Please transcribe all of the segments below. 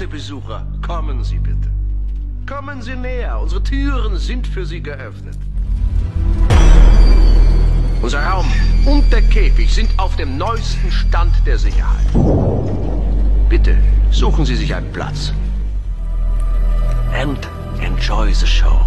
Werte Besucher, kommen Sie bitte. Kommen Sie näher, unsere Türen sind für Sie geöffnet. Unser Raum und der Käfig sind auf dem neuesten Stand der Sicherheit. Bitte suchen Sie sich einen Platz. And enjoy the show.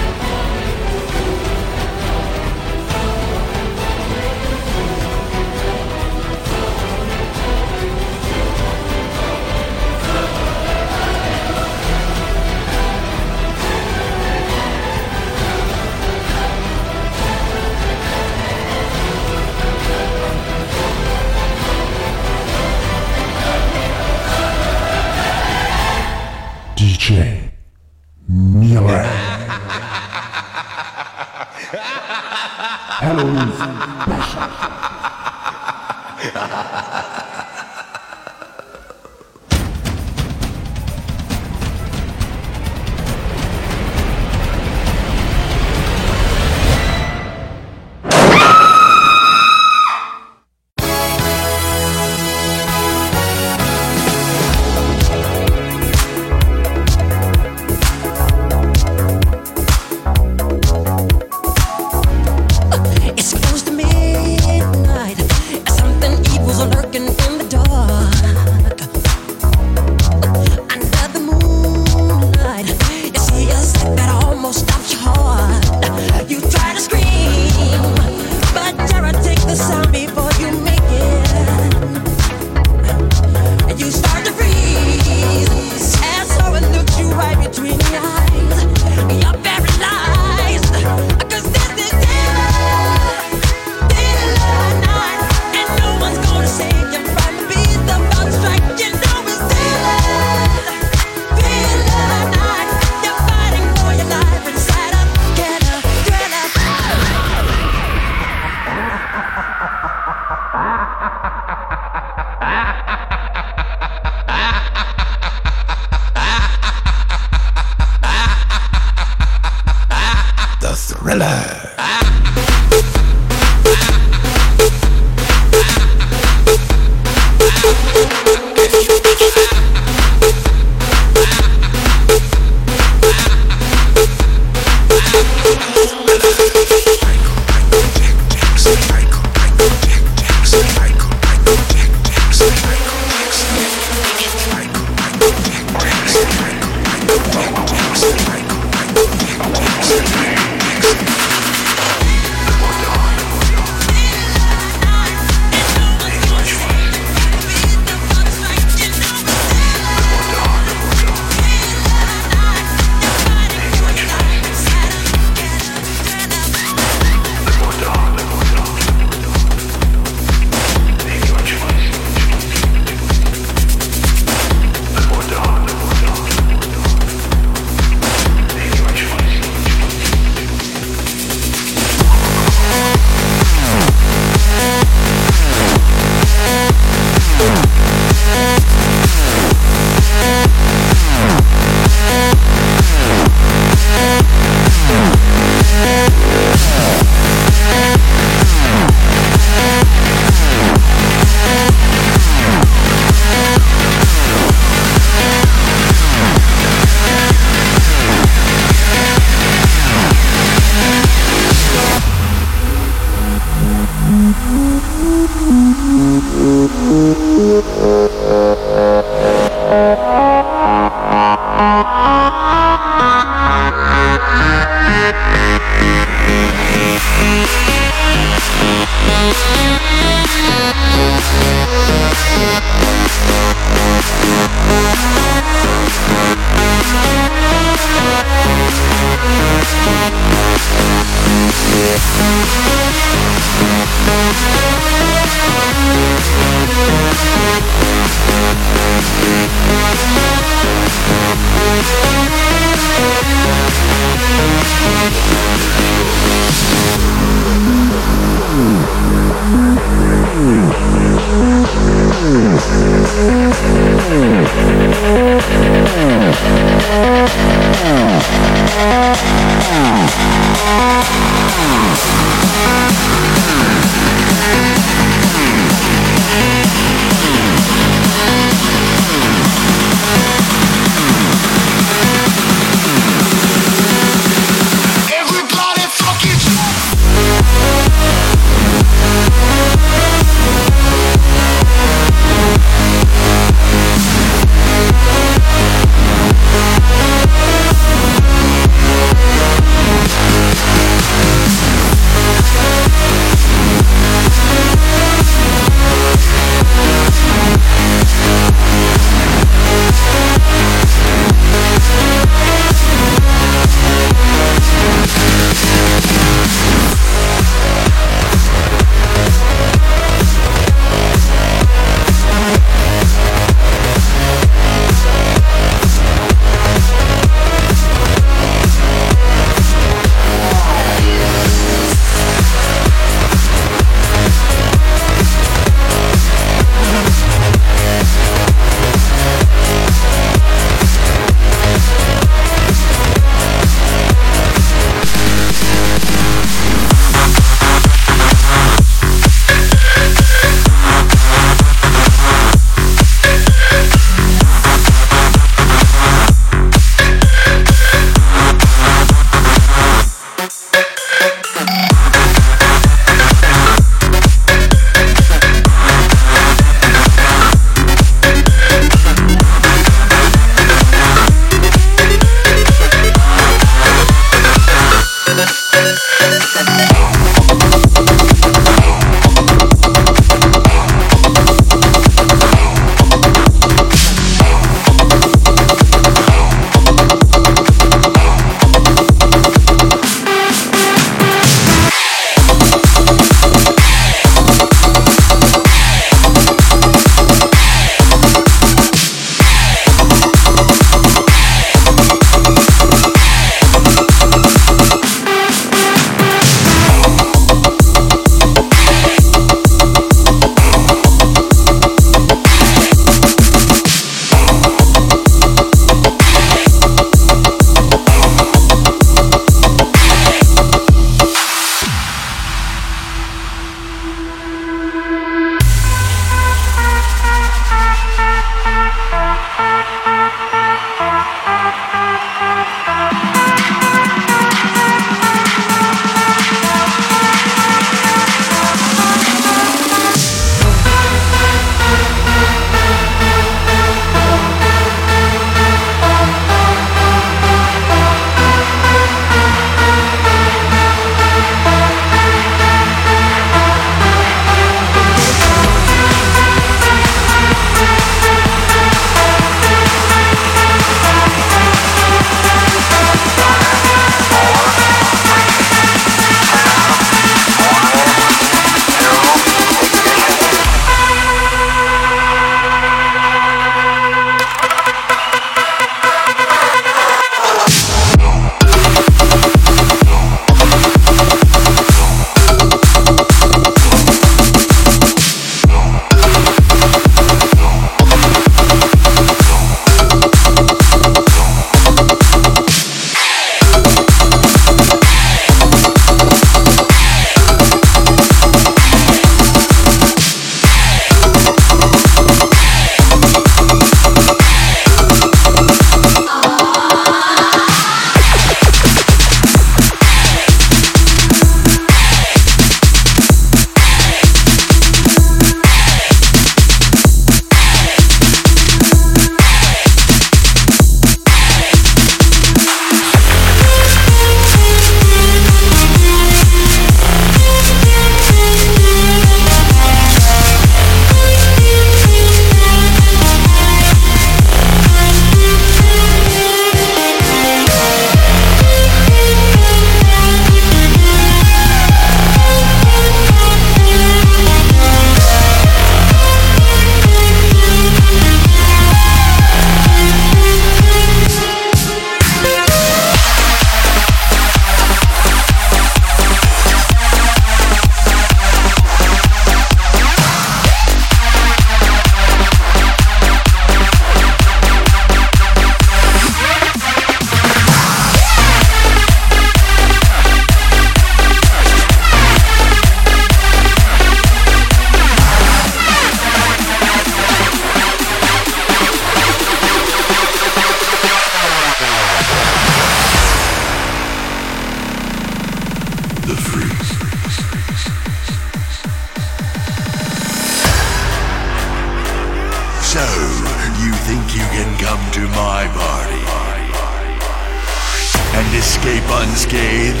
and escape unscathed?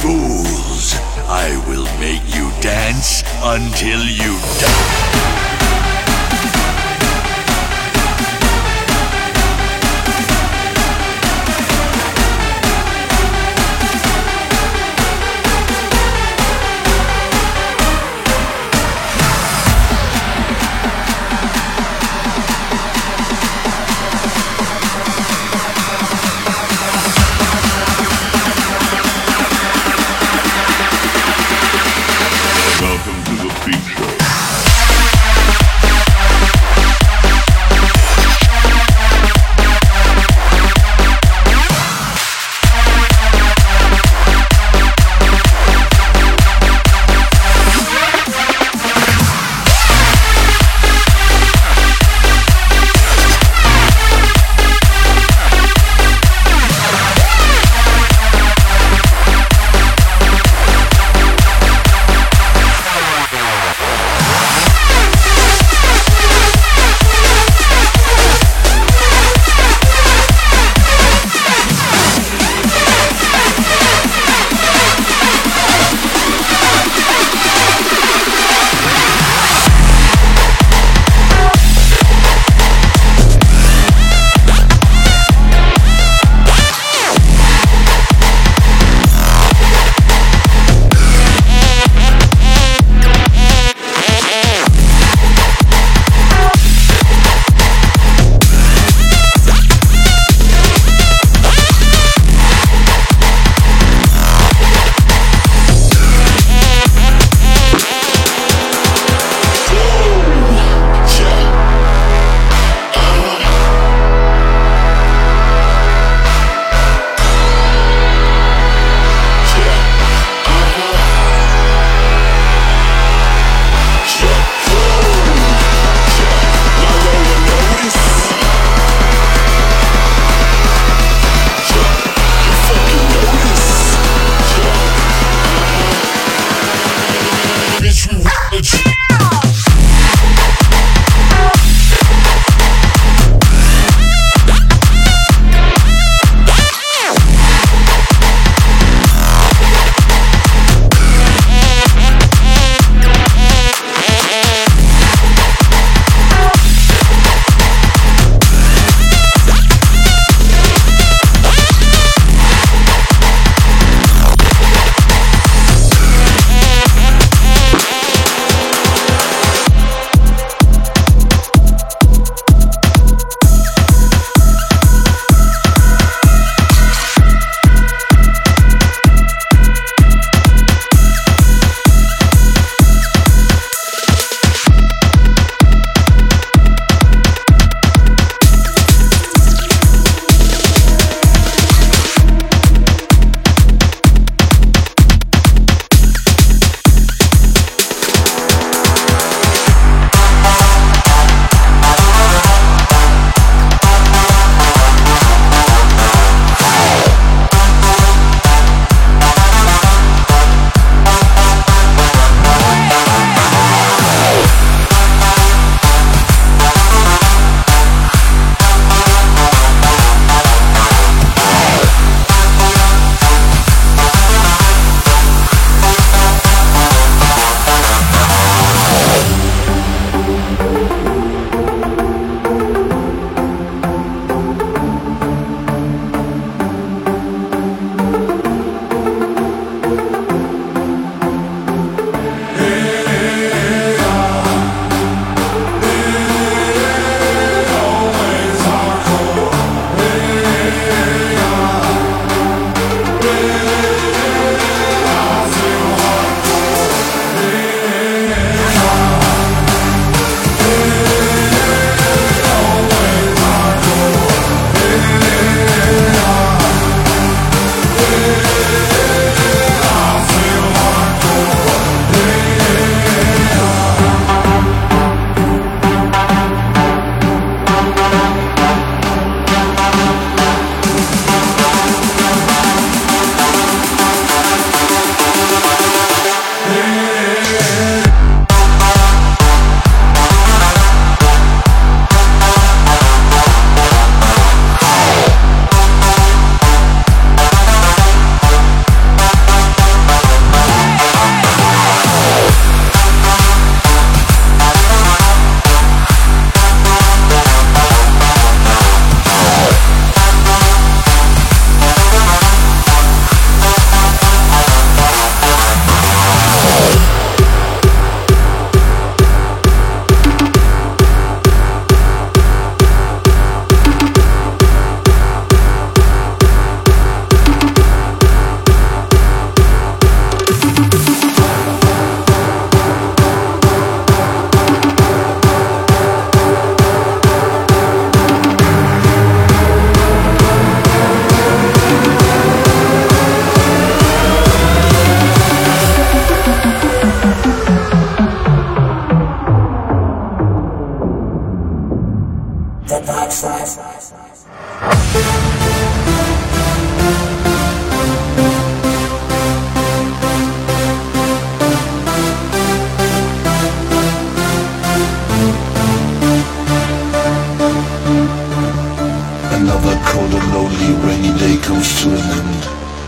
Fools, I will make you dance until you die. Welcome to the Freak Show.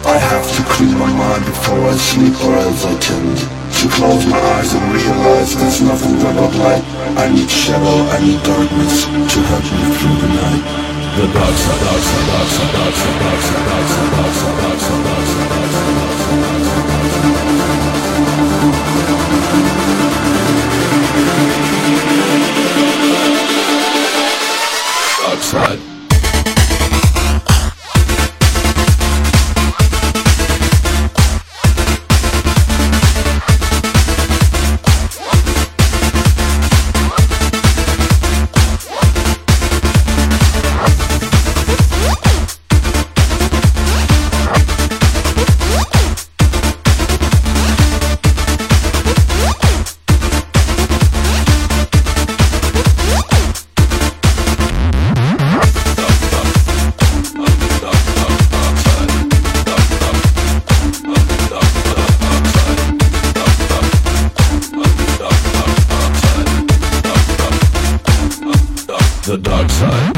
I have to clean my mind before I sleep, or else I tend to close my eyes and realize there's nothing about light. I need shadow, I need darkness to help me through the night. The dark side, dark side, dark side, dark side, dark side, dark side, dark side, dark side, dark side, dark side, dark side, dark side, dark side. The dark side.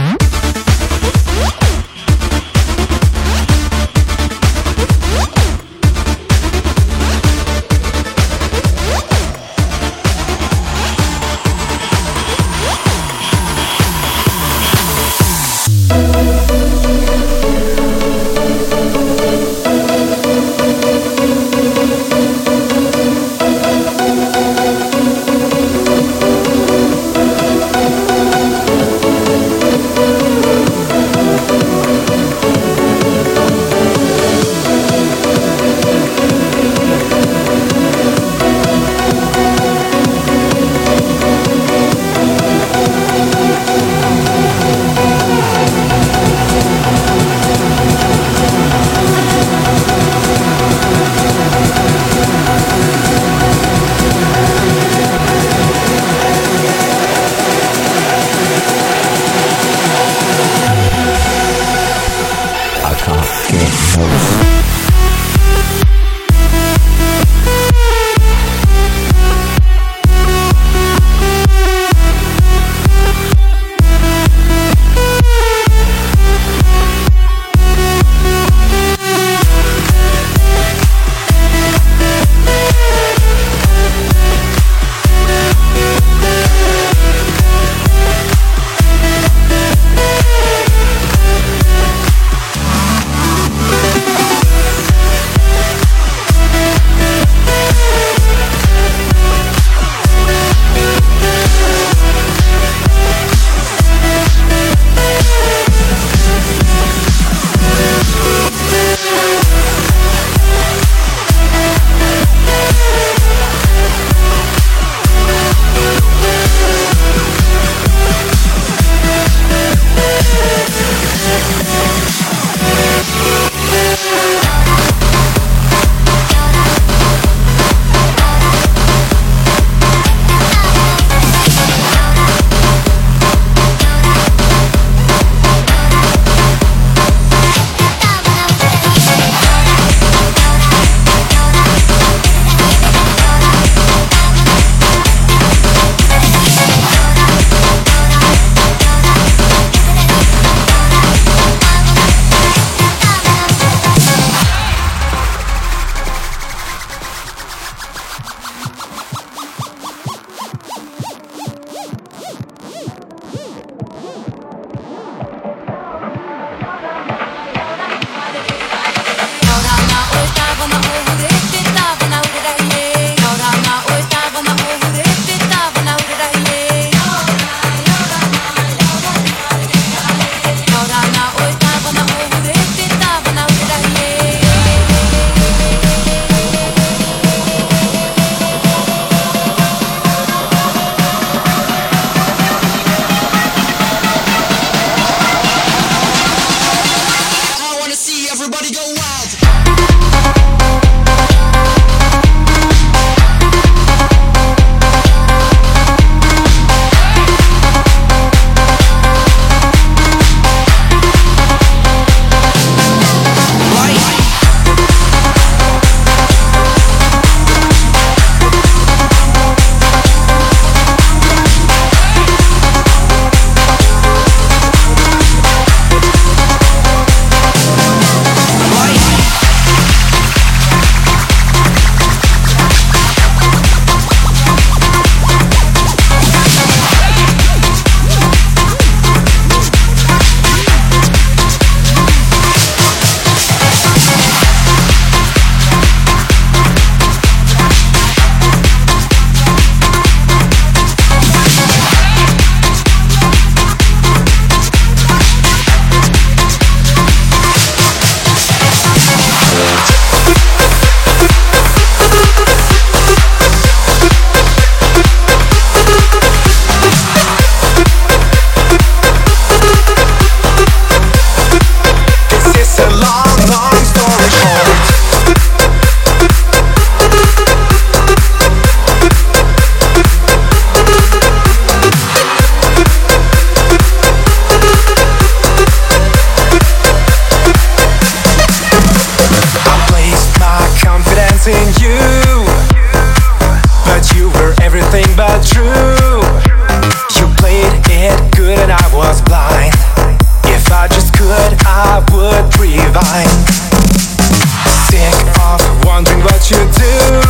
wondering what you do.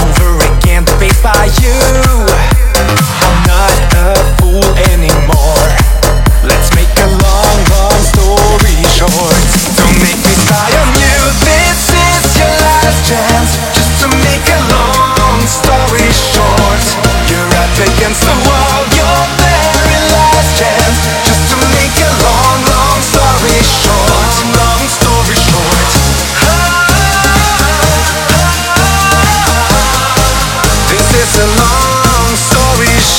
Over again, paid by you. I'm not a fool anymore. Let's make a long, long story short. Don't make me spy on you. This is your last chance. Just to make a long story short. You're up against the wall. Your very last chance. Just to make a long, long story short. Long story short. It's a long story short.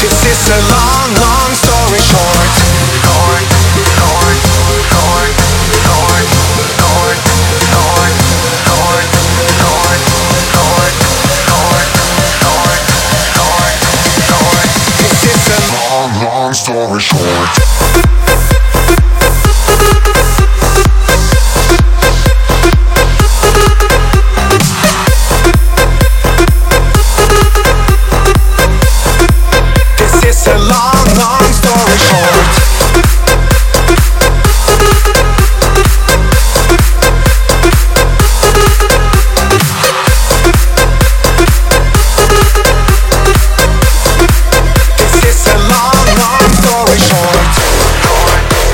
This is a long, long story short. Short, short, short, short, short, short, short, short, short, short, short. This is a long, long story short. It's a long, long story short. This is a long, long story short.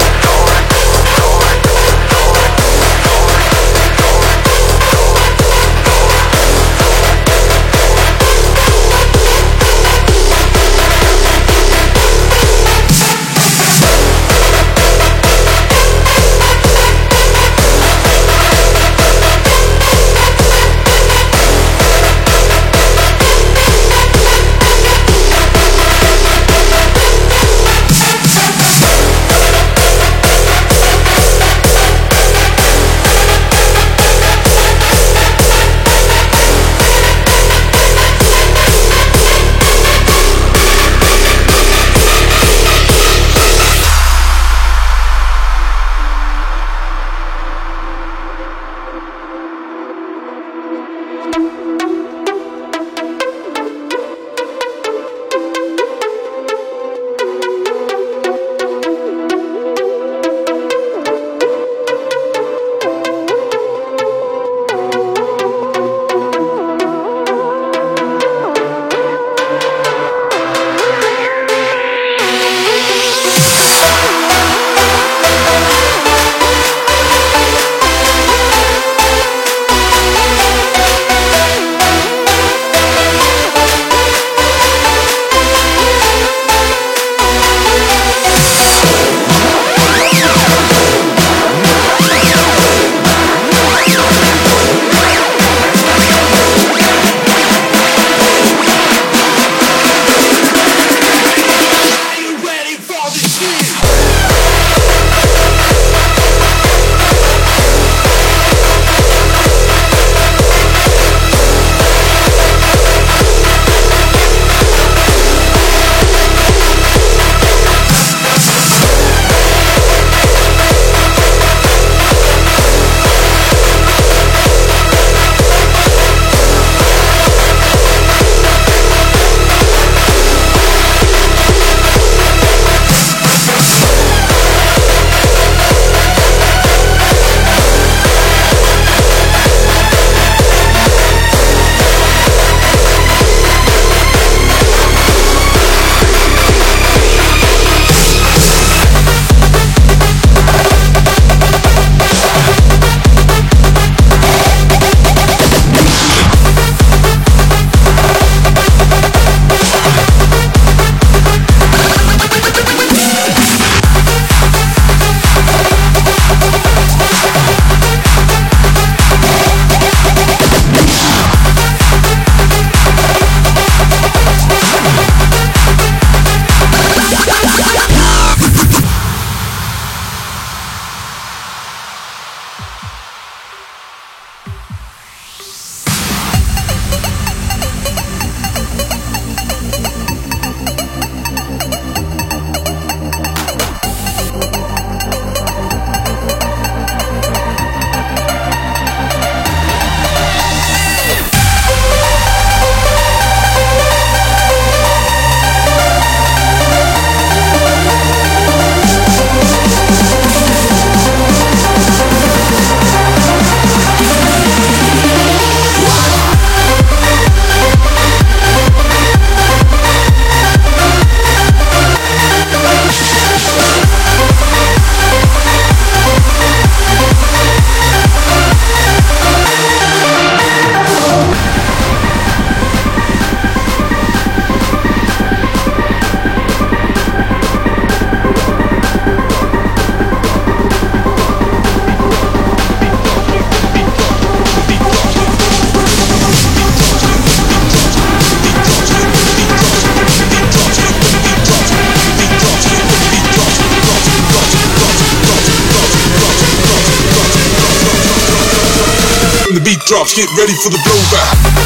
drops, get ready for the blowback.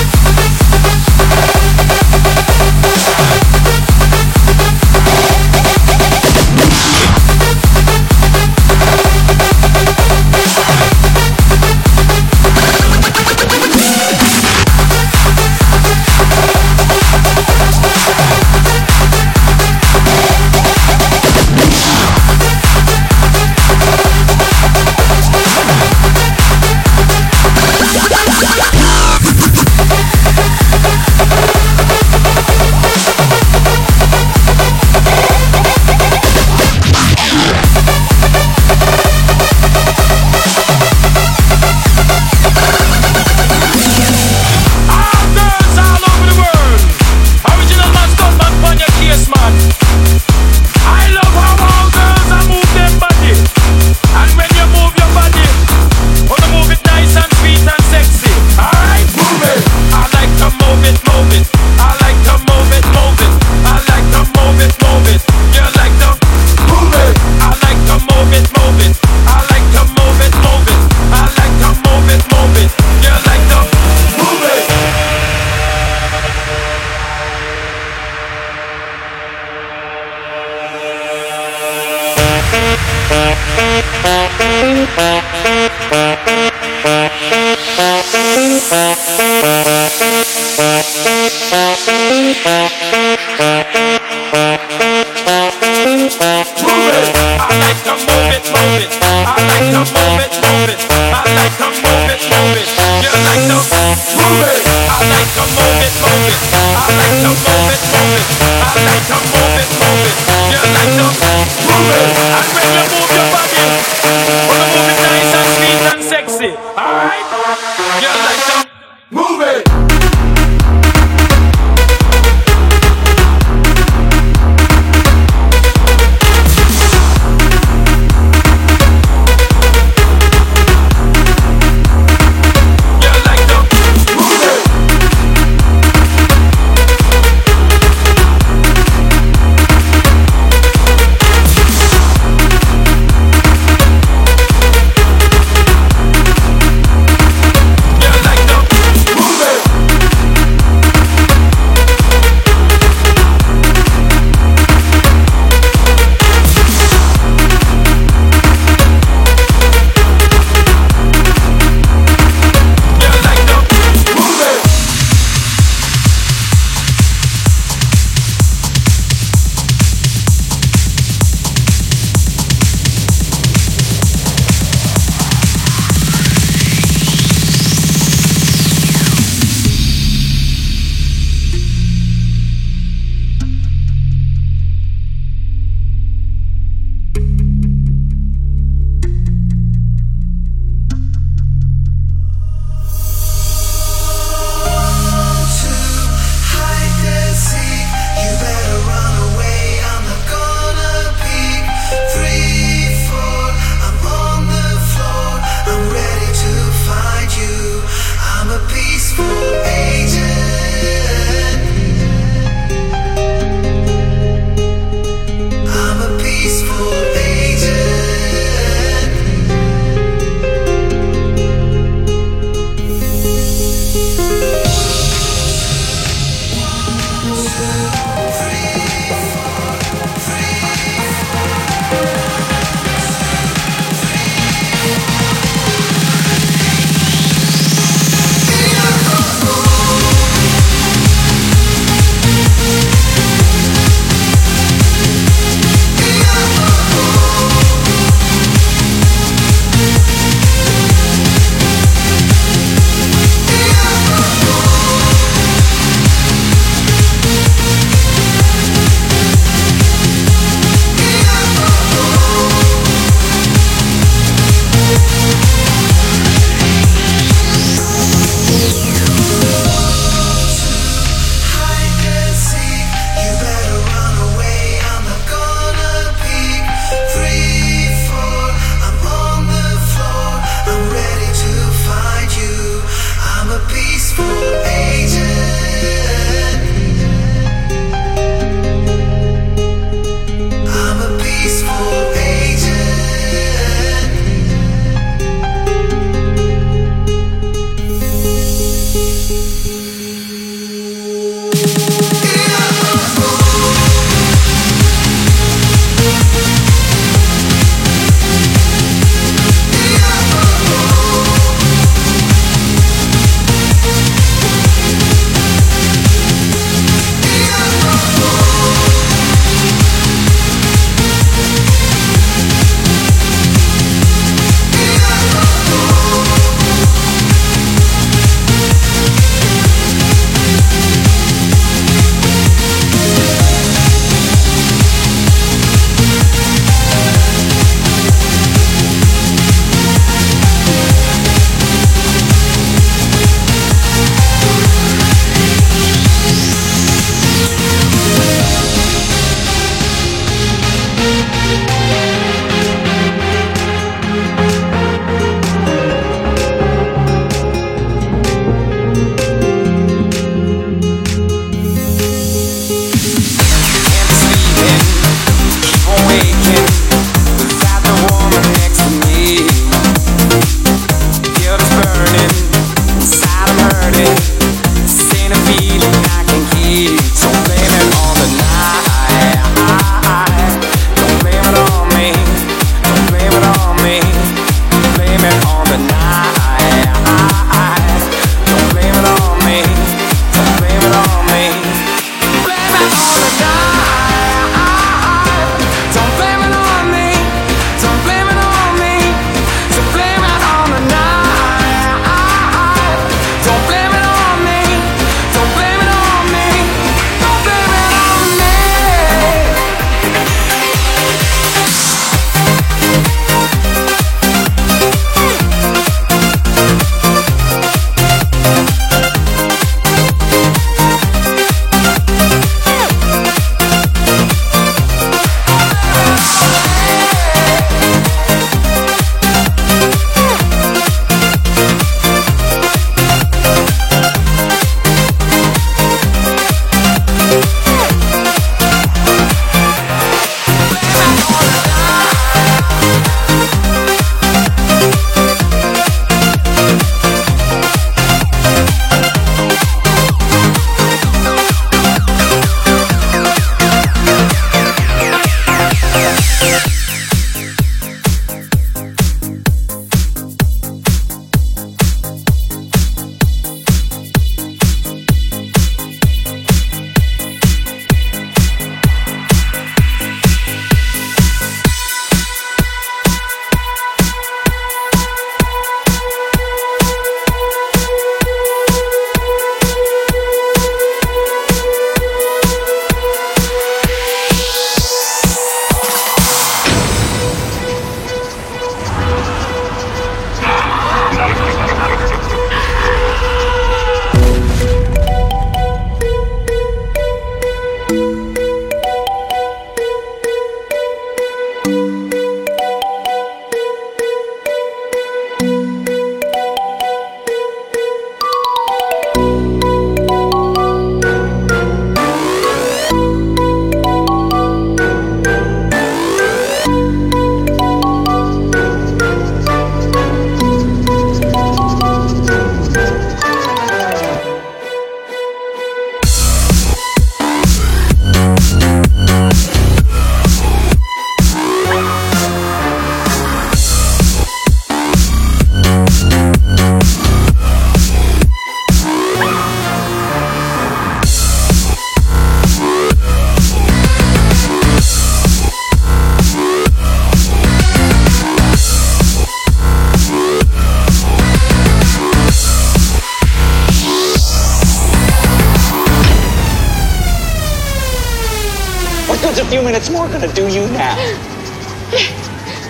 2 minutes more going to do you now.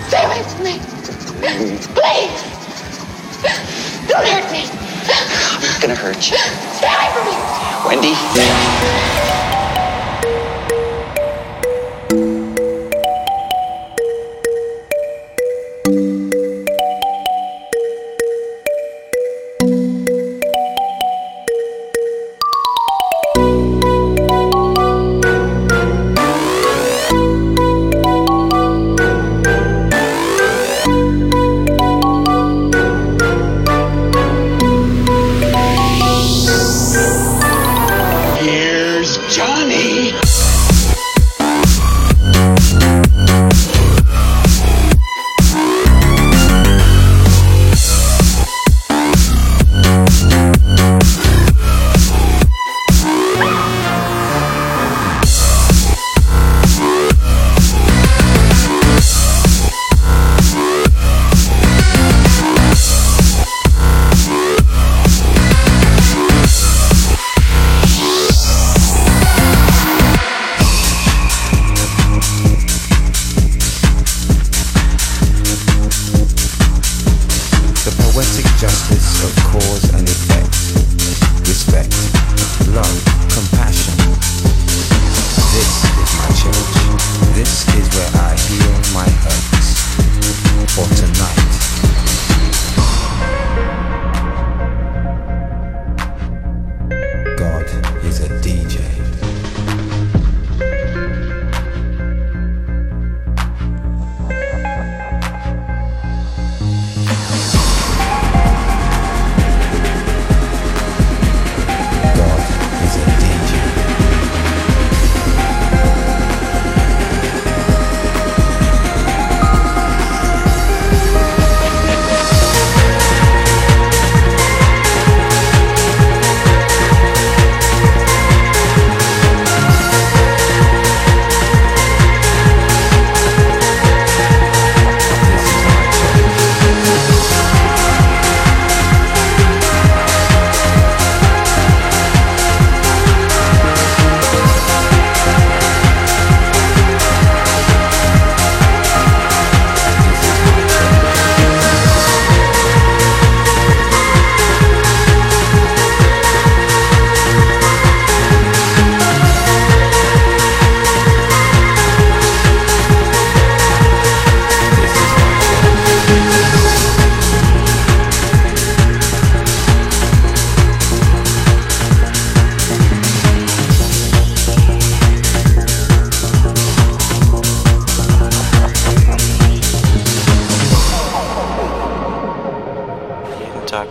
Stay away from me. Please. Don't hurt me. I'm not going to hurt you. Stay away from me. Wendy.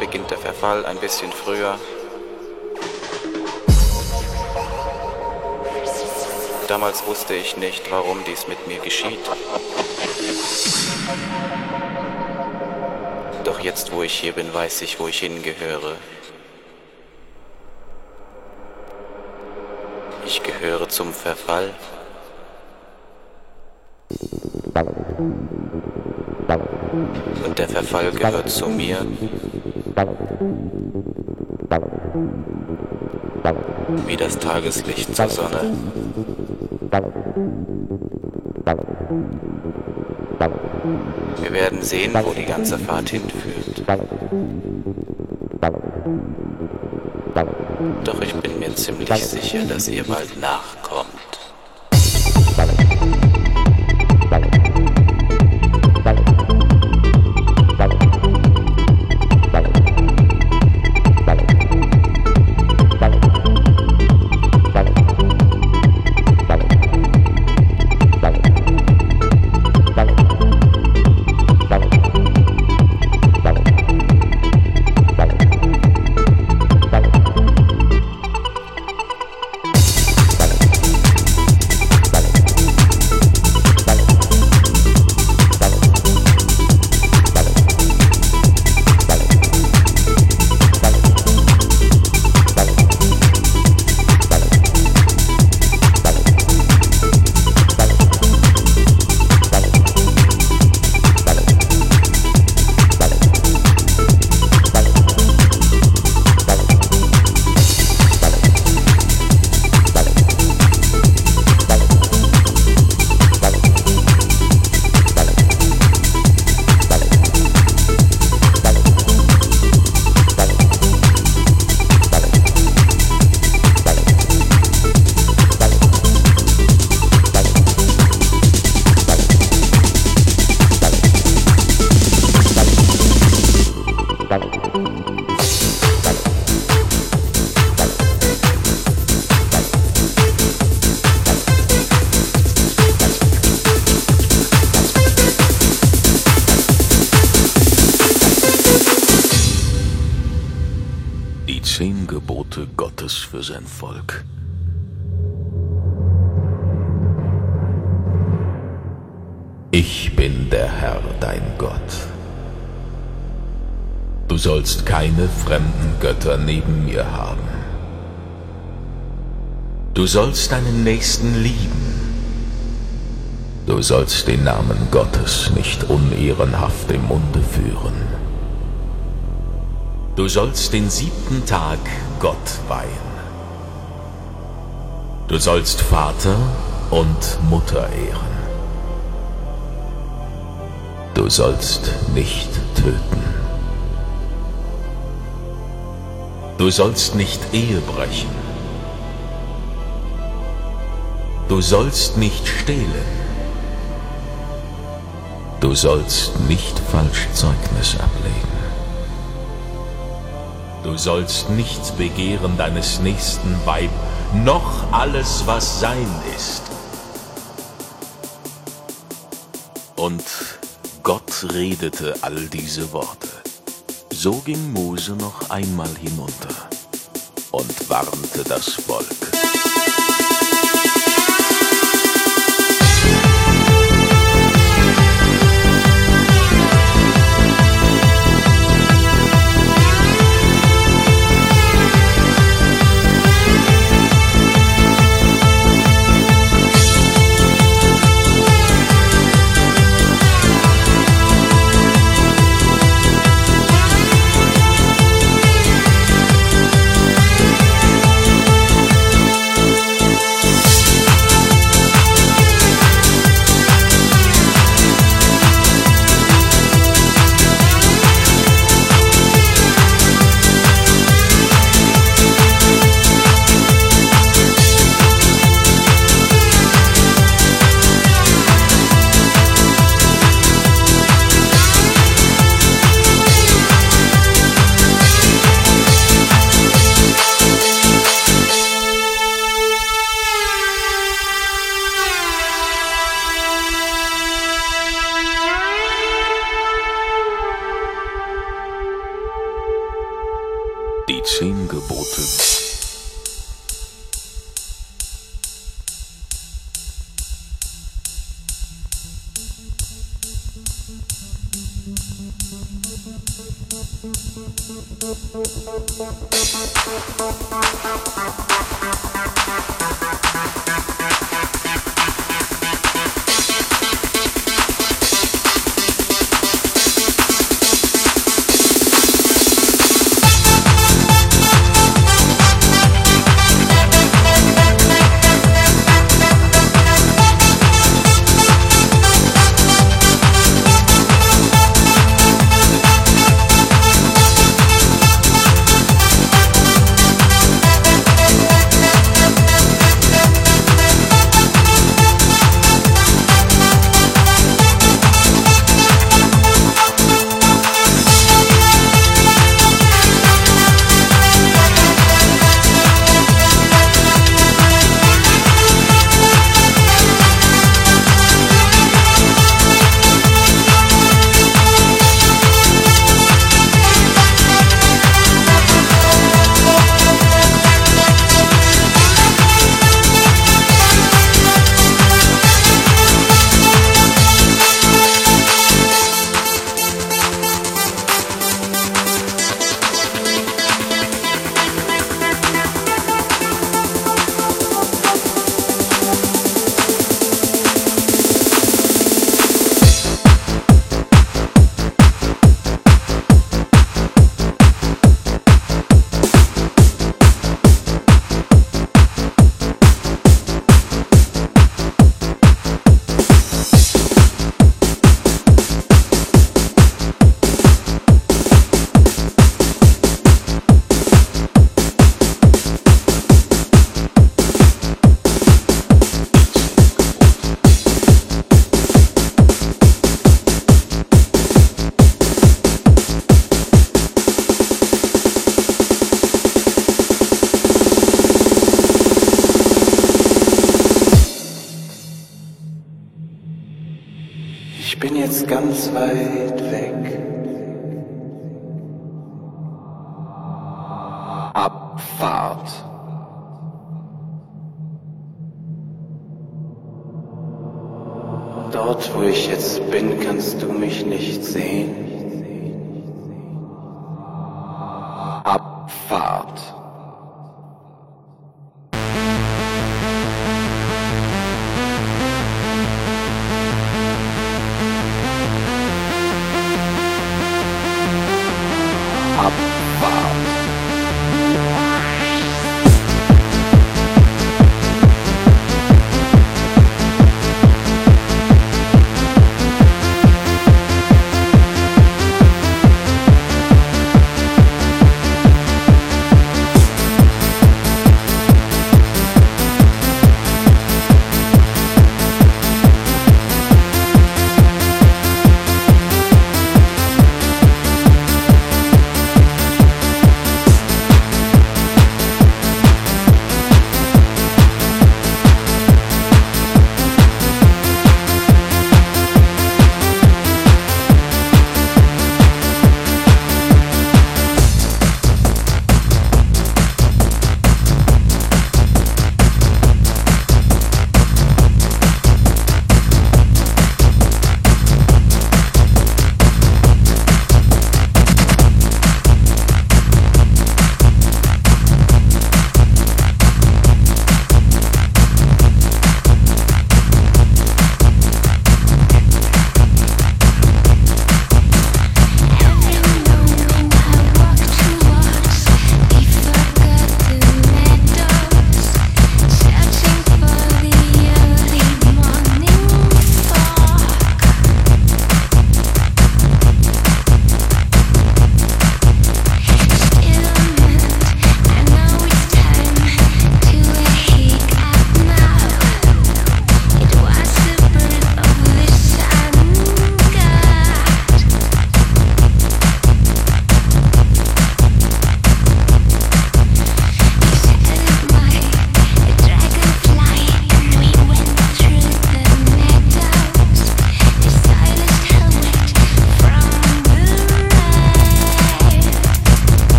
Beginnt der Verfall ein bisschen früher. Damals wusste ich nicht, warum dies mit mir geschieht. Doch jetzt, wo ich hier bin, weiß ich, wo ich hingehöre. Ich gehöre zum Verfall. Und der Verfall gehört zu mir. Wie das Tageslicht zur Sonne. Wir werden sehen, wo die ganze Fahrt hinführt. Doch ich bin mir ziemlich sicher, dass ihr bald nachkommt. Gebote Gottes für sein Volk. Ich bin der Herr, dein Gott. Du sollst keine fremden Götter neben mir haben. Du sollst deinen Nächsten lieben. Du sollst den Namen Gottes nicht unehrenhaft im Munde führen. Du sollst den 7. Tag Gott weihen. Du sollst Vater und Mutter ehren. Du sollst nicht töten. Du sollst nicht Ehe brechen. Du sollst nicht stehlen. Du sollst nicht falsch Zeugnis ablegen. Du sollst nicht begehren deines nächsten Weib, noch alles, was sein ist. Und Gott redete all diese Worte. So ging Mose noch einmal hinunter und warnte das Volk. Die 10 Gebote. Ich bin jetzt ganz weit weg. Ab. fault. Dort, wo ich jetzt bin, kannst du mich nicht sehen. Abfahrt.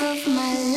of my life.